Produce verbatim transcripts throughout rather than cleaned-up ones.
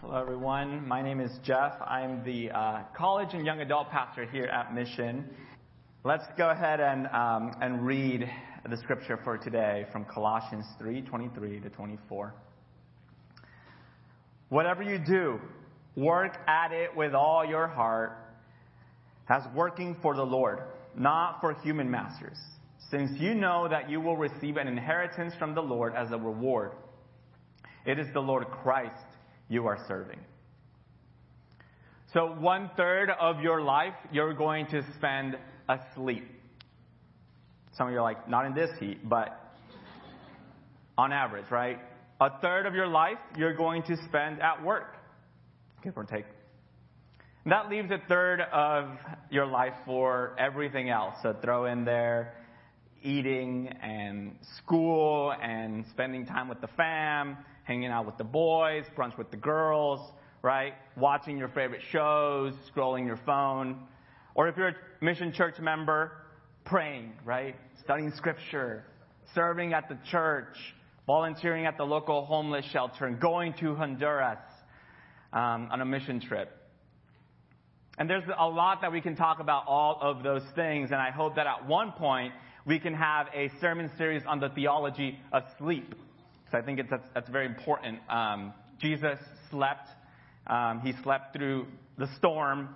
Hello, everyone. My name is Jeff. I'm the uh, college and young adult pastor here at Mission. Let's go ahead and um, and read the scripture for today from Colossians three twenty-three to twenty-four. Whatever you do, work at it with all your heart, as working for the Lord, not for human masters, since you know that you will receive an inheritance from the Lord as a reward. It is the Lord Christ you are serving. So one third of your life, you're going to spend asleep. Some of you are like, not in this heat, but on average, right? A third of your life, you're going to spend at work. Give or take. And that leaves a third of your life for everything else. So throw in there eating and school and spending time with the fam, hanging out with the boys, brunch with the girls, right? Watching your favorite shows, scrolling your phone. Or if you're a Mission Church member, praying, right? Studying scripture, serving at the church, volunteering at the local homeless shelter, and going to Honduras um, on a mission trip. And there's a lot that we can talk about all of those things, and I hope that at one point we can have a sermon series on the theology of sleep. So I think it's, that's, that's very important. Um, Jesus slept. Um, he slept through the storm.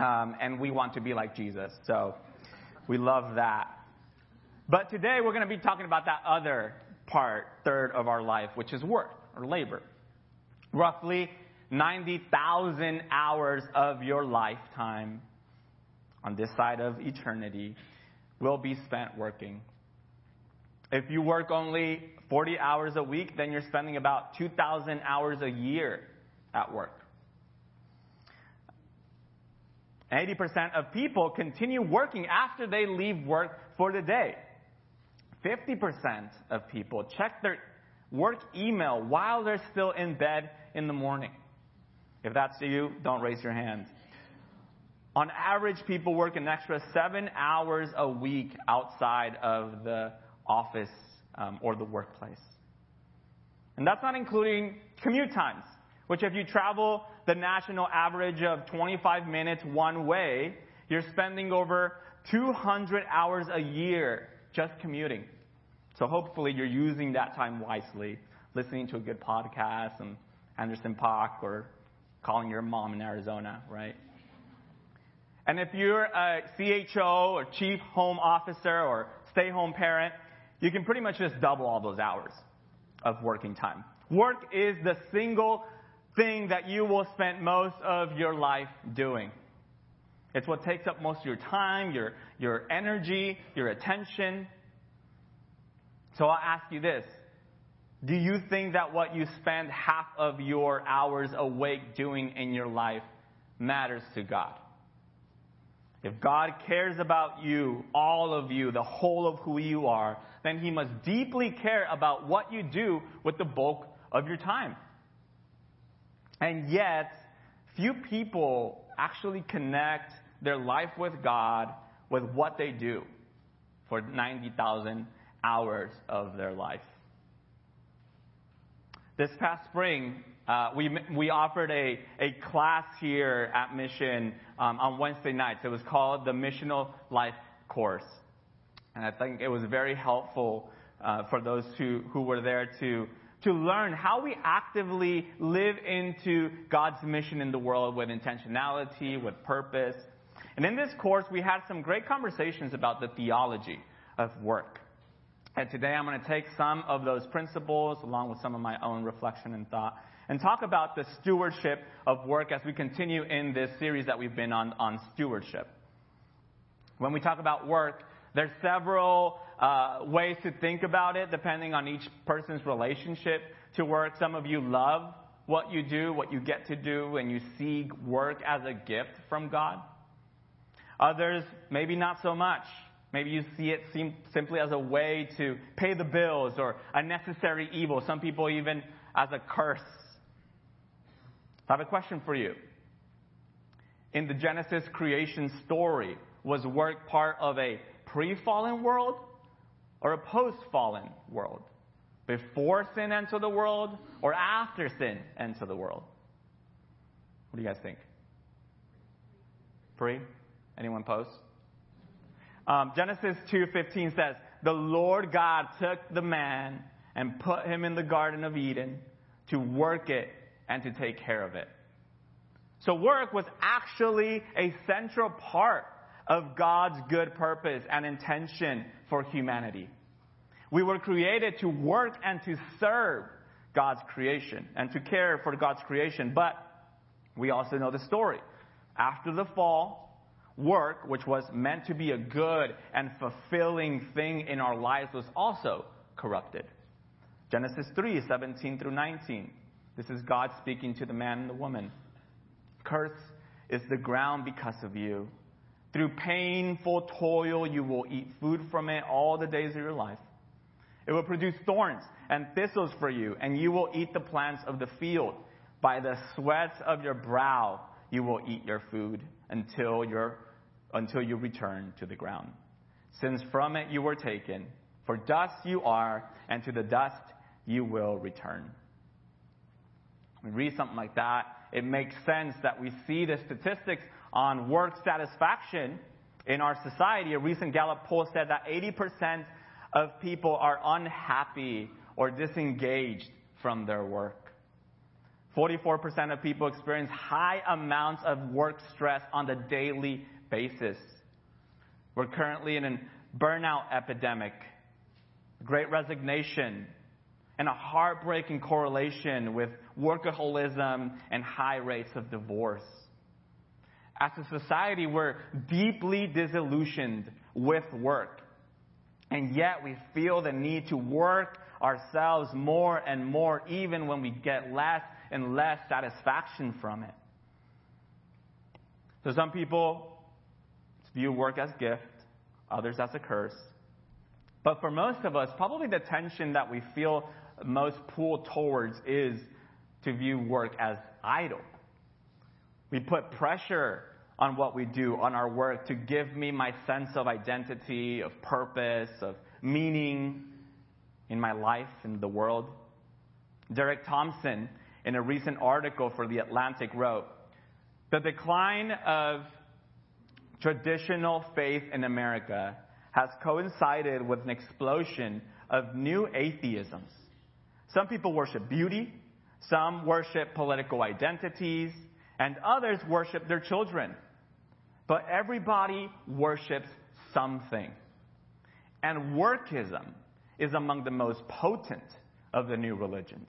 Um, and we want to be like Jesus. So we love that. But today we're going to be talking about that other part, third of our life, which is work or labor. Roughly ninety thousand hours of your lifetime on this side of eternity will be spent working. If you work only forty hours a week, then you're spending about two thousand hours a year at work. eighty percent of people continue working after they leave work for the day. fifty percent of people check their work email while they're still in bed in the morning. If that's you, don't raise your hand. On average, people work an extra seven hours a week outside of the office Um, or the workplace. And that's not including commute times, which if you travel the national average of twenty-five minutes one way, you're spending over two hundred hours a year just commuting. So hopefully you're using that time wisely, listening to a good podcast and Anderson Paak or calling your mom in Arizona, right? And if you're a C H O or chief home officer or stay-home parent, you can pretty much just double all those hours of working time. Work is the single thing that you will spend most of your life doing. It's what takes up most of your time, your, your energy, your attention. So I'll ask you this. Do you think that what you spend half of your hours awake doing in your life matters to God? If God cares about you, all of you, the whole of who you are, then he must deeply care about what you do with the bulk of your time. And yet, few people actually connect their life with God with what they do for ninety thousand hours of their life. This past spring, Uh, we we offered a, a class here at Mission um, on Wednesday nights. It was called the Missional Life Course. And I think it was very helpful uh, for those who, who were there to, to learn how we actively live into God's mission in the world with intentionality, with purpose. And in this course, we had some great conversations about the theology of work. And today I'm going to take some of those principles along with some of my own reflection and thought, and talk about the stewardship of work as we continue in this series that we've been on, on stewardship. When we talk about work, there's several uh, ways to think about it depending on each person's relationship to work. Some of you love what you do, what you get to do, and you see work as a gift from God. Others, maybe not so much. Maybe you see it seem, simply as a way to pay the bills or a necessary evil. Some people even as a curse. I have a question for you. In the Genesis creation story, was work part of a pre-fallen world or a post-fallen world? Before sin entered the world or after sin entered the world? What do you guys think? Free? Anyone post? Um, Genesis two fifteen says, "The Lord God took the man and put him in the Garden of Eden to work it and to take care of it." So work was actually a central part of God's good purpose and intention for humanity. We were created to work and to serve God's creation and to care for God's creation. But we also know the story. After the fall, work, which was meant to be a good and fulfilling thing in our lives, was also corrupted. Genesis three seventeen through nineteen. This is God speaking to the man and the woman. "Cursed is the ground because of you. Through painful toil you will eat food from it all the days of your life. It will produce thorns and thistles for you, and you will eat the plants of the field. By the sweats of your brow you will eat your food until your until you return to the ground, since from it you were taken. For dust you are, and to the dust you will return." When we read something like that, it makes sense that we see the statistics on work satisfaction in our society. A recent Gallup poll said that eighty percent of people are unhappy or disengaged from their work. forty-four percent of people experience high amounts of work stress on a daily basis. We're currently in a burnout epidemic, great resignation, and a heartbreaking correlation with workaholism and high rates of divorce. As a society, we're deeply disillusioned with work, and yet we feel the need to work ourselves more and more, even when we get less and less satisfaction from it. So some people view work as a gift, others as a curse. But for most of us, probably the tension that we feel most pulled towards is to view work as idle. We put pressure on what we do, on our work, to give me my sense of identity, of purpose, of meaning in my life and the world. Derek Thompson, in a recent article for The Atlantic, wrote, "The decline of traditional faith in America has coincided with an explosion of new atheisms. Some people worship beauty, some worship political identities, and others worship their children. But everybody worships something. And workism is among the most potent of the new religions,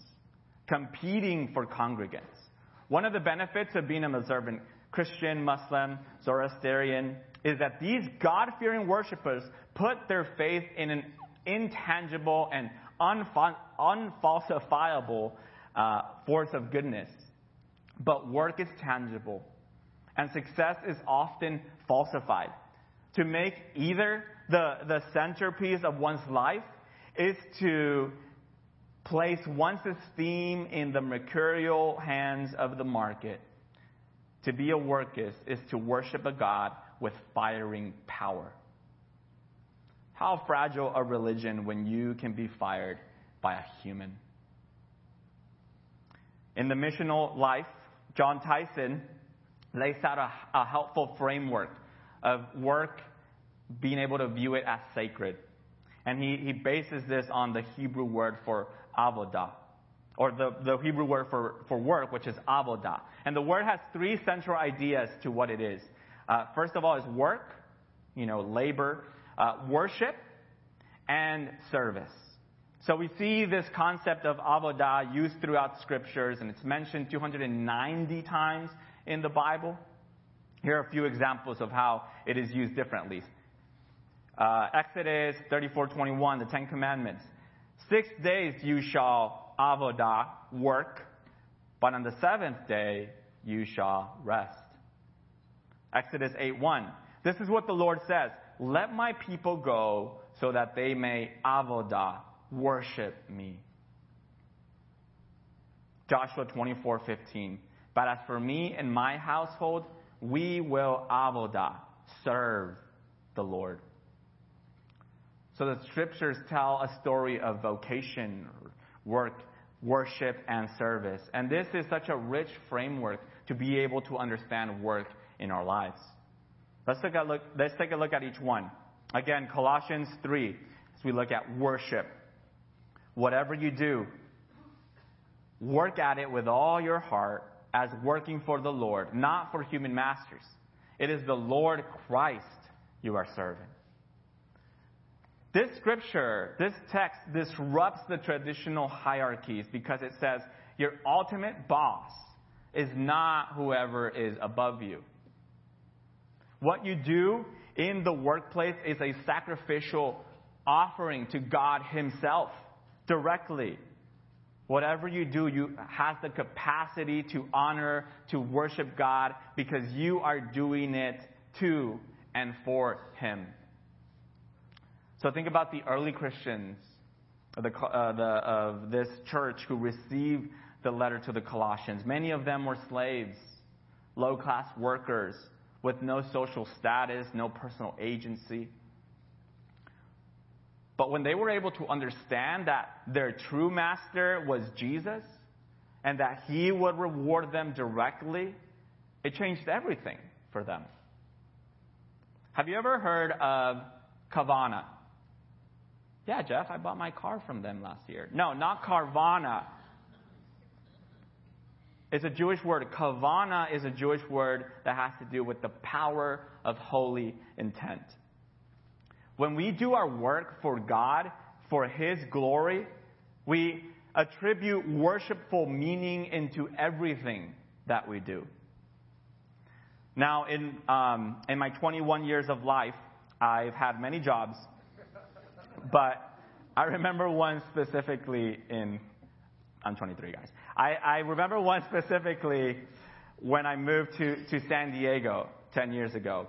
competing for congregants. One of the benefits of being an observant Christian, Muslim, Zoroastrian is that these God-fearing worshipers put their faith in an intangible and unfal- unfalsifiable uh, force of goodness. But work is tangible, and success is often falsified. To make either the, the centerpiece of one's life is to place one's esteem in the mercurial hands of the market. To be a workist is to worship a God with firing power. How fragile a religion when you can be fired by a human." In the Missional Life, John Tyson lays out a, a helpful framework of work, being able to view it as sacred. And he, he bases this on the Hebrew word for avodah, or the, the Hebrew word for, for work, which is avodah. And the word has three central ideas to what it is. Uh, first of all is work, you know, labor, uh, worship, and service. So we see this concept of avodah used throughout scriptures, and it's mentioned two hundred ninety times in the Bible. Here are a few examples of how it is used differently. Uh, Exodus thirty-four twenty-one, the Ten Commandments. "Six days you shall avodah, work, but on the seventh day you shall rest." Exodus eight one. "This is what the Lord says, let my people go so that they may avodah, worship me." Joshua twenty-four fifteen. "But as for me and my household, we will avodah, serve the Lord." So the scriptures tell a story of vocation, work worship, and service. And this is such a rich framework to be able to understand work in our lives. Let's take a look, let's take a look at each one. Again, Colossians three, as we look at worship. Whatever you do, work at it with all your heart as working for the Lord, not for human masters. It is the Lord Christ you are serving. This scripture, this text disrupts the traditional hierarchies because it says your ultimate boss is not whoever is above you. What you do in the workplace is a sacrificial offering to God Himself directly. Whatever you do, you has the capacity to honor, to worship God because you are doing it to and for Him. So think about the early Christians of, the, uh, the, of this church who received the letter to the Colossians. Many of them were slaves, low-class workers with no social status, no personal agency. But when they were able to understand that their true master was Jesus and that He would reward them directly, it changed everything for them. Have you ever heard of Kavana? Yeah, Jeff, I bought my car from them last year. No, not Carvana. It's a Jewish word. Kavana is a Jewish word that has to do with the power of holy intent. When we do our work for God, for His glory, we attribute worshipful meaning into everything that we do. Now, in um, in my twenty-one years of life, I've had many jobs, but I remember one specifically in, I'm twenty-three, guys. I, I remember one specifically when I moved to, to San Diego ten years ago.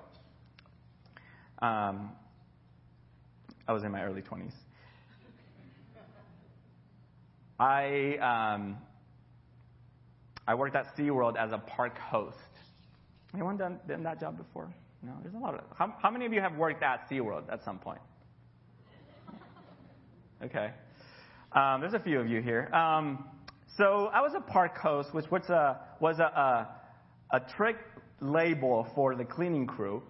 Um, I was in my early twenties. I, um, I worked at SeaWorld as a park host. Anyone done, done that job before? No, there's a lot of... How, how many of you have worked at SeaWorld at some point? Okay. Um, there's a few of you here. Um, so I was a park host, which was a, was a, a, a trick label for the cleaning crew.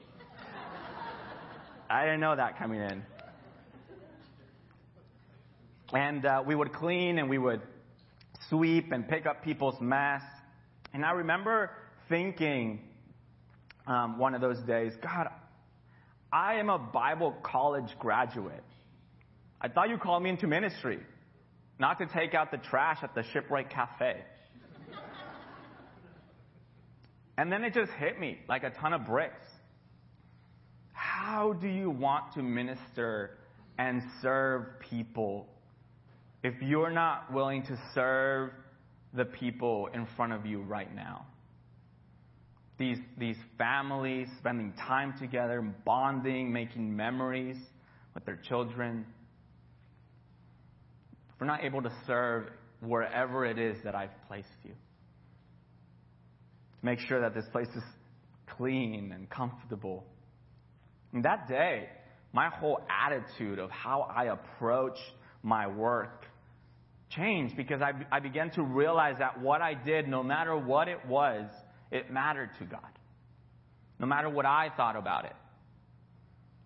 I didn't know that coming in. And uh, we would clean and we would sweep and pick up people's mess. And I remember thinking... Um, one of those days, God, I am a Bible college graduate. I thought you called me into ministry, not to take out the trash at the Shipwright Cafe. And then it just hit me like a ton of bricks. How do you want to minister and serve people if you're not willing to serve the people in front of you right now? These these families spending time together, bonding, making memories with their children. If we're not able to serve wherever it is that I've placed you, to make sure that this place is clean and comfortable. And that day, my whole attitude of how I approach my work changed because I, I began to realize that what I did, no matter what it was, it mattered to God, no matter what I thought about it.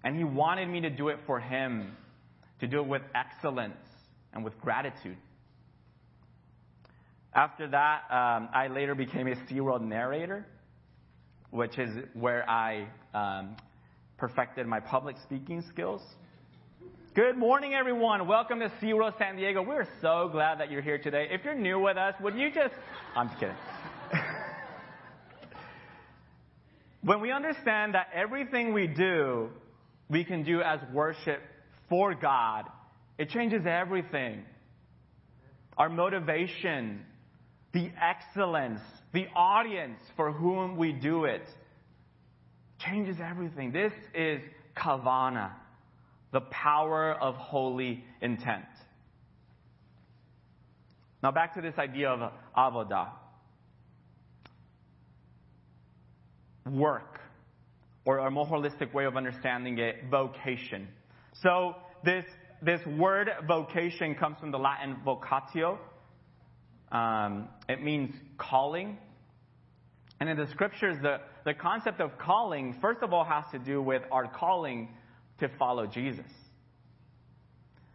And He wanted me to do it for Him, to do it with excellence and with gratitude. After that, um, I later became a SeaWorld narrator, which is where I um, perfected my public speaking skills. Good morning, everyone. Welcome to SeaWorld San Diego. We're so glad that you're here today. If you're new with us, would you just... I'm just kidding. When we understand that everything we do, we can do as worship for God, it changes everything. Our motivation, the excellence, the audience for whom we do it, changes everything. This is Kavana, the power of holy intent. Now back to this idea of avodah. Work, or a more holistic way of understanding it, vocation. So this this word vocation comes from the Latin vocatio, Um, it means calling. And in the scriptures, the, the concept of calling, first of all, has to do with our calling to follow Jesus.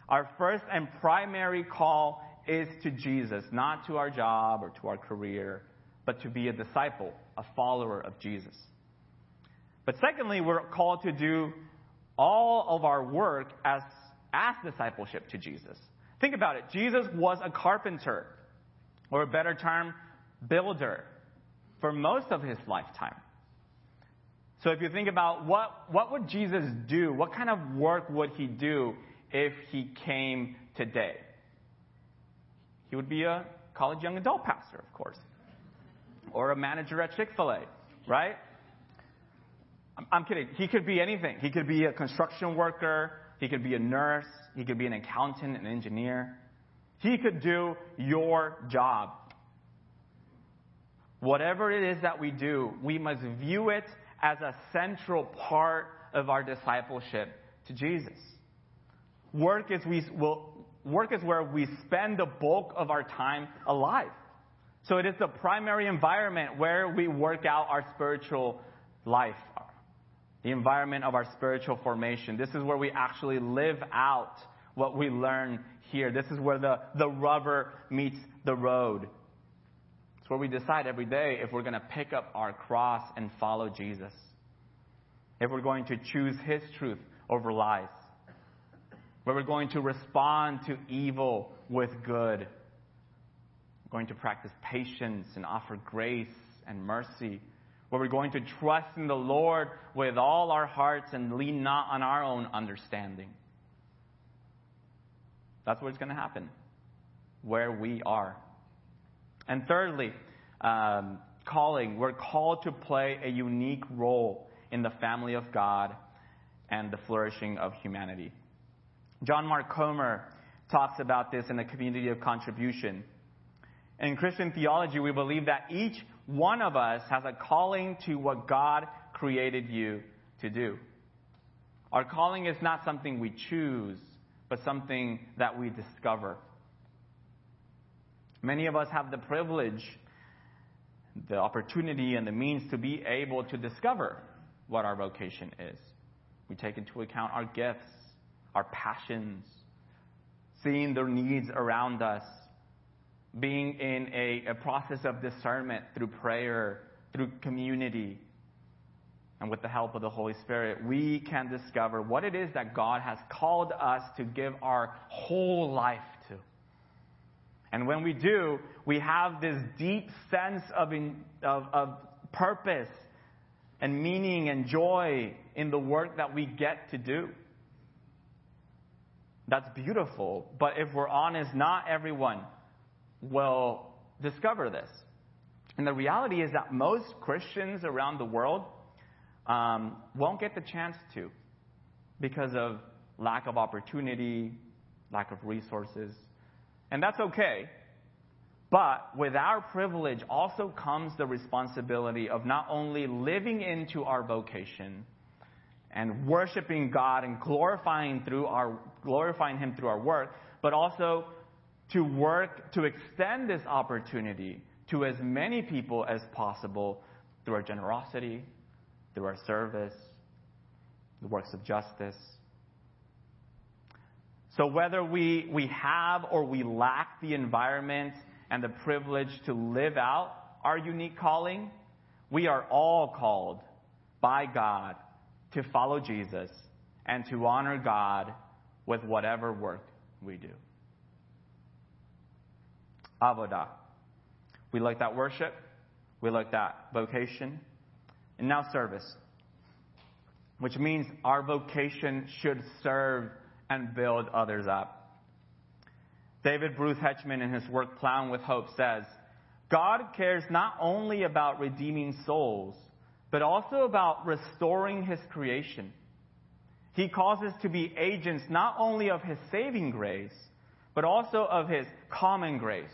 Our first and primary call is to Jesus, not to our job or to our career, but to be a disciple, a follower of Jesus. But secondly, we're called to do all of our work as, as discipleship to Jesus. Think about it. Jesus was a carpenter, or a better term, builder, for most of his lifetime. So if you think about what, what would Jesus do, what kind of work would he do if he came today? He would be a college young adult pastor, of course, or a manager at Chick-fil-A, right? I'm, I'm kidding. He could be anything. He could be a construction worker. He could be a nurse. He could be an accountant, an engineer. He could do your job. Whatever it is that we do, we must view it as a central part of our discipleship to Jesus. Work is we will work is where we spend the bulk of our time alive. So it is the primary environment where we work out our spiritual life, the environment of our spiritual formation. This is where we actually live out what we learn here. This is where the, the rubber meets the road. It's where we decide every day if we're going to pick up our cross and follow Jesus, if we're going to choose his truth over lies, where we're going to respond to evil with good. We're going to practice patience and offer grace and mercy, where we're going to trust in the Lord with all our hearts and lean not on our own understanding. That's what's going to happen, where we are. And thirdly, um, calling. We're called to play a unique role in the family of God and the flourishing of humanity. John Mark Comer talks about this in the community of contribution. In Christian theology, we believe that each one of us has a calling to what God created you to do. Our calling is not something we choose, but something that we discover. Many of us have the privilege, the opportunity, and the means to be able to discover what our vocation is. We take into account our gifts, our passions, seeing the needs around us, being in a, a process of discernment through prayer, through community, and with the help of the Holy Spirit, we can discover what it is that God has called us to give our whole life to. And when we do, we have this deep sense of, in, of, of purpose and meaning and joy in the work that we get to do. That's beautiful, but if we're honest, not everyone will discover this. And the reality is that most Christians around the world um, won't get the chance to, because of lack of opportunity, lack of resources. And that's okay. But with our privilege also comes the responsibility of not only living into our vocation and worshiping God and glorifying through our glorifying Him through our work, but also to work to extend this opportunity to as many people as possible through our generosity, through our service, the works of justice. So whether we, we have or we lack the environment and the privilege to live out our unique calling, we are all called by God to follow Jesus and to honor God with whatever work we do. Avodah. We looked at worship. We looked at vocation. And now service, which means our vocation should serve and build others up. David Bruce Hetchman, in his work Plowing with Hope, says, God cares not only about redeeming souls, but also about restoring his creation. He calls us to be agents not only of his saving grace, but also of his common grace.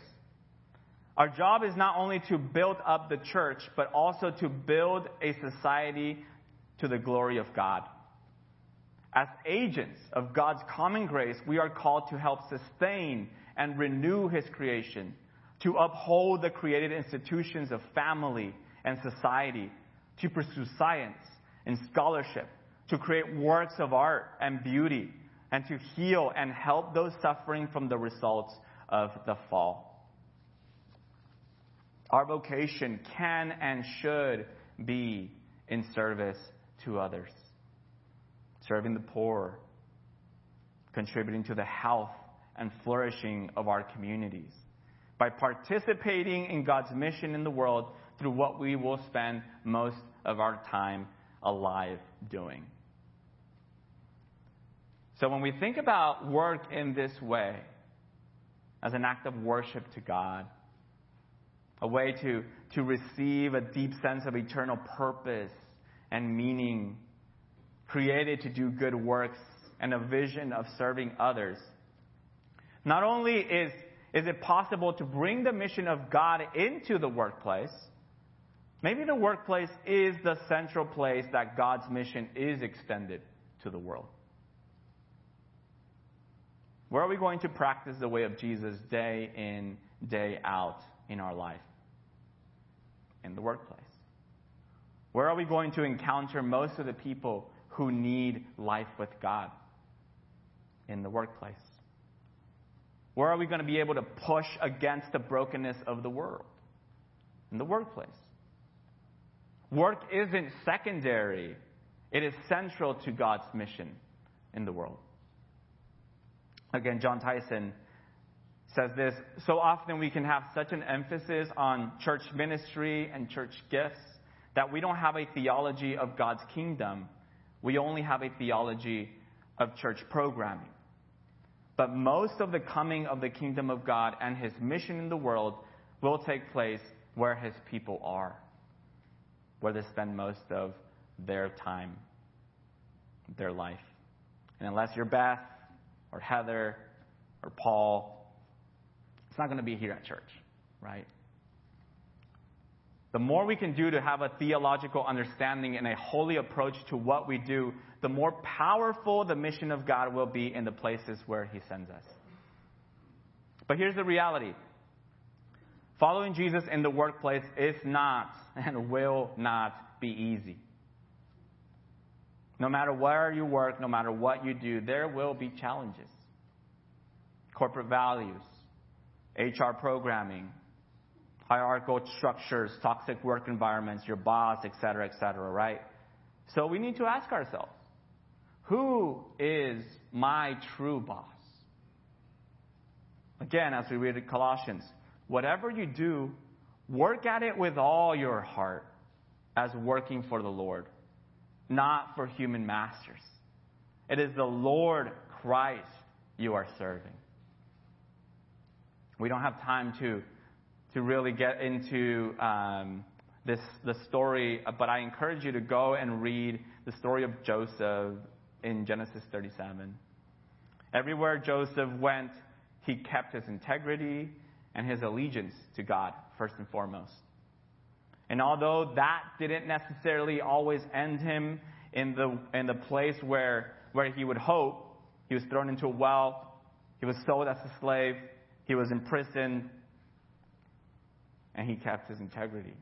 Our job is not only to build up the church, but also to build a society to the glory of God. As agents of God's common grace, we are called to help sustain and renew his creation to uphold the created institutions of family and society, to pursue science and scholarship, to create works of art and beauty, and to heal and help those suffering from the results of the fall. Our vocation can and should be in service to others, serving the poor, contributing to the health and flourishing of our communities, by participating in God's mission in the world through what we will spend most of our time alive doing. So when we think about work in this way, as an act of worship to God, a way to, to receive a deep sense of eternal purpose and meaning, created to do good works, and a vision of serving others, not only is, is it possible to bring the mission of God into the workplace, maybe the workplace is the central place that God's mission is extended to the world. Where are we going to practice the way of Jesus day in, day out in our life? In the workplace. Where are we going to encounter most of the people who need life with God? In the workplace. Where are we going to be able to push against the brokenness of the world? In the workplace. Work isn't secondary. It is central to God's mission in the world. Again, John Tyson says this: so often we can have such an emphasis on church ministry and church gifts that we don't have a theology of God's kingdom. We only have a theology of church programming. But most of the coming of the kingdom of God and his mission in the world will take place where his people are, where they spend most of their time, their life. And unless you're Beth or Heather or Paul, it's not going to be here at church, right? The more we can do to have a theological understanding and a holy approach to what we do, the more powerful the mission of God will be in the places where he sends us. But here's the reality. Following Jesus in the workplace is not and will not be easy. No matter where you work, no matter what you do, there will be challenges. Corporate values, H R programming, hierarchical structures, toxic work environments, your boss, et cetera, et cetera, right? So we need to ask ourselves, who is my true boss? Again, as we read in Colossians, whatever you do, work at it with all your heart as working for the Lord, not for human masters. It is the Lord Christ you are serving. We don't have time to, to really get into um, this the story, but I encourage you to go and read the story of Joseph in Genesis thirty-seven. Everywhere Joseph went, he kept his integrity and his allegiance to God, first and foremost. And although that didn't necessarily always end him in the in the place where, where he would hope, he was thrown into a well, he was sold as a slave, he was imprisoned, and he kept his integrity.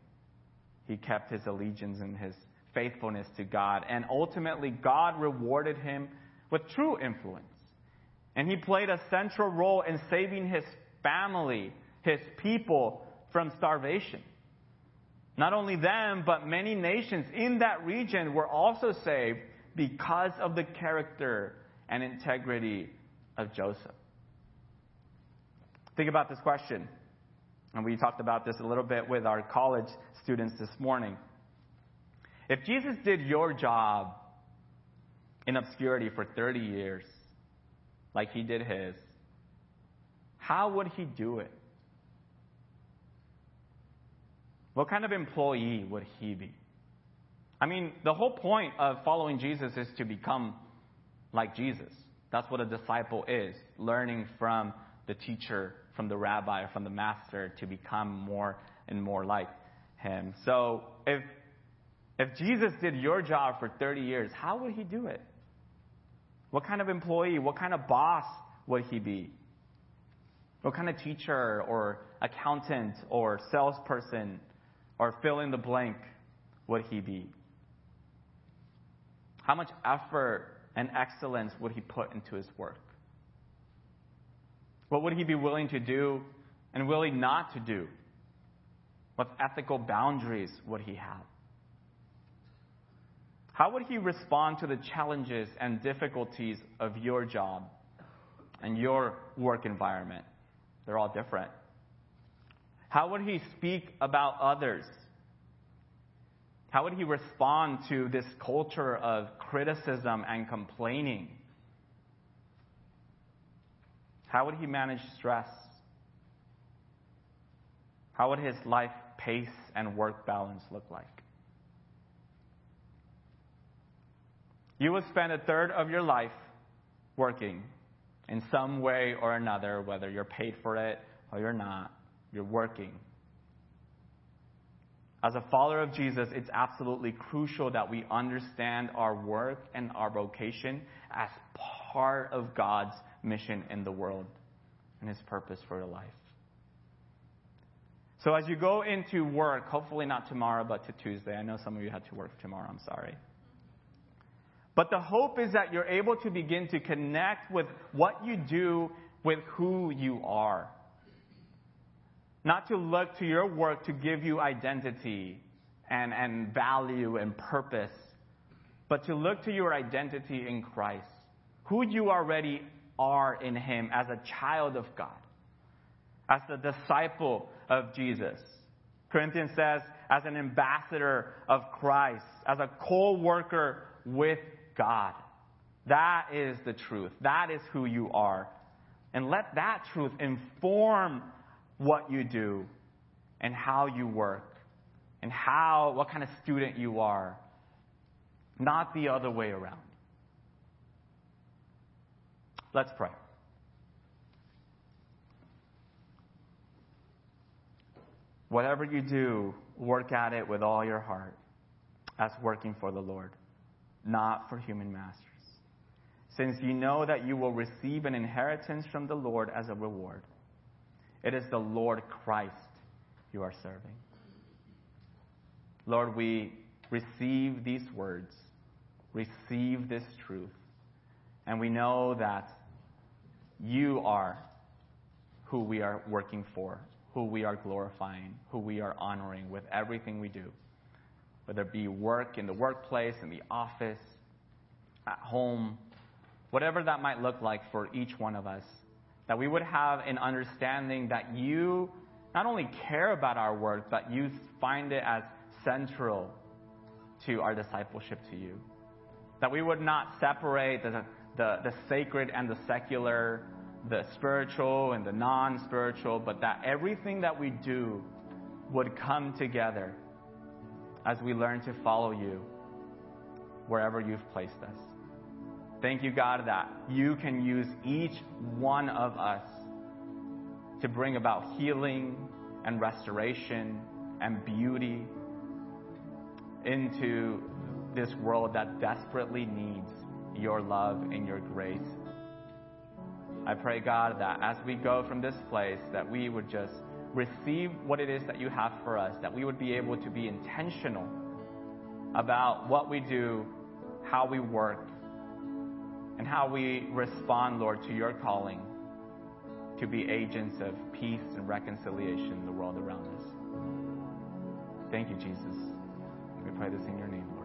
He kept his allegiance and his faithfulness to God. And ultimately, God rewarded him with true influence. And he played a central role in saving his family, his people, from starvation. Not only them, but many nations in that region were also saved because of the character and integrity of Joseph. Think about this question. And we talked about this a little bit with our college students this morning. If Jesus did your job in obscurity for thirty years, like he did his, how would he do it? What kind of employee would he be? I mean, the whole point of following Jesus is to become like Jesus. That's what a disciple is, learning from the teacher, from the rabbi, from the master, to become more and more like him. So if if Jesus did your job for thirty years, how would he do it? What kind of employee, what kind of boss would he be? What kind of teacher or accountant or salesperson or fill in the blank would he be? How much effort and excellence would he put into his work? What would he be willing to do and willing not to do? What ethical boundaries would he have? How would he respond to the challenges and difficulties of your job and your work environment? They're all different. How would he speak about others? How would he respond to this culture of criticism and complaining? How would he manage stress? How would his life pace and work balance look like? You would spend a third of your life working in some way or another, whether you're paid for it or you're not. You're working. As a follower of Jesus, it's absolutely crucial that we understand our work and our vocation as part of God's mission in the world and his purpose for your life. So as you go into work, hopefully not tomorrow, but to Tuesday. I know some of you had to work tomorrow. I'm sorry. But the hope is that you're able to begin to connect with what you do with who you are. Not to look to your work to give you identity and, and value and purpose, but to look to your identity in Christ, who you already are in him as a child of God, as the disciple of Jesus. Corinthians says, as an ambassador of Christ, as a co-worker with God. That is the truth. That is who you are. And let that truth inform what you do and how you work and how, what kind of student you are, not the other way around. Let's pray. Whatever you do, work at it with all your heart as working for the Lord, not for human masters, since you know that you will receive an inheritance from the Lord as a reward. It is the Lord Christ you are serving. Lord, we receive these words, receive this truth, and we know that you are who we are working for, who we are glorifying, who we are honoring with everything we do, whether it be work in the workplace, in the office, at home, whatever that might look like for each one of us, that we would have an understanding that you not only care about our work, but you find it as central to our discipleship to you. That we would not separate the, the, the sacred and the secular, the spiritual and the non-spiritual, but that everything that we do would come together as we learn to follow you wherever you've placed us. Thank you, God, that you can use each one of us to bring about healing and restoration and beauty into this world that desperately needs your love and your grace. I pray, God, that as we go from this place, that we would just receive what it is that you have for us, that we would be able to be intentional about what we do, how we work, and how we respond, Lord, to your calling to be agents of peace and reconciliation in the world around us. Thank you, Jesus. We pray this in your name, Lord.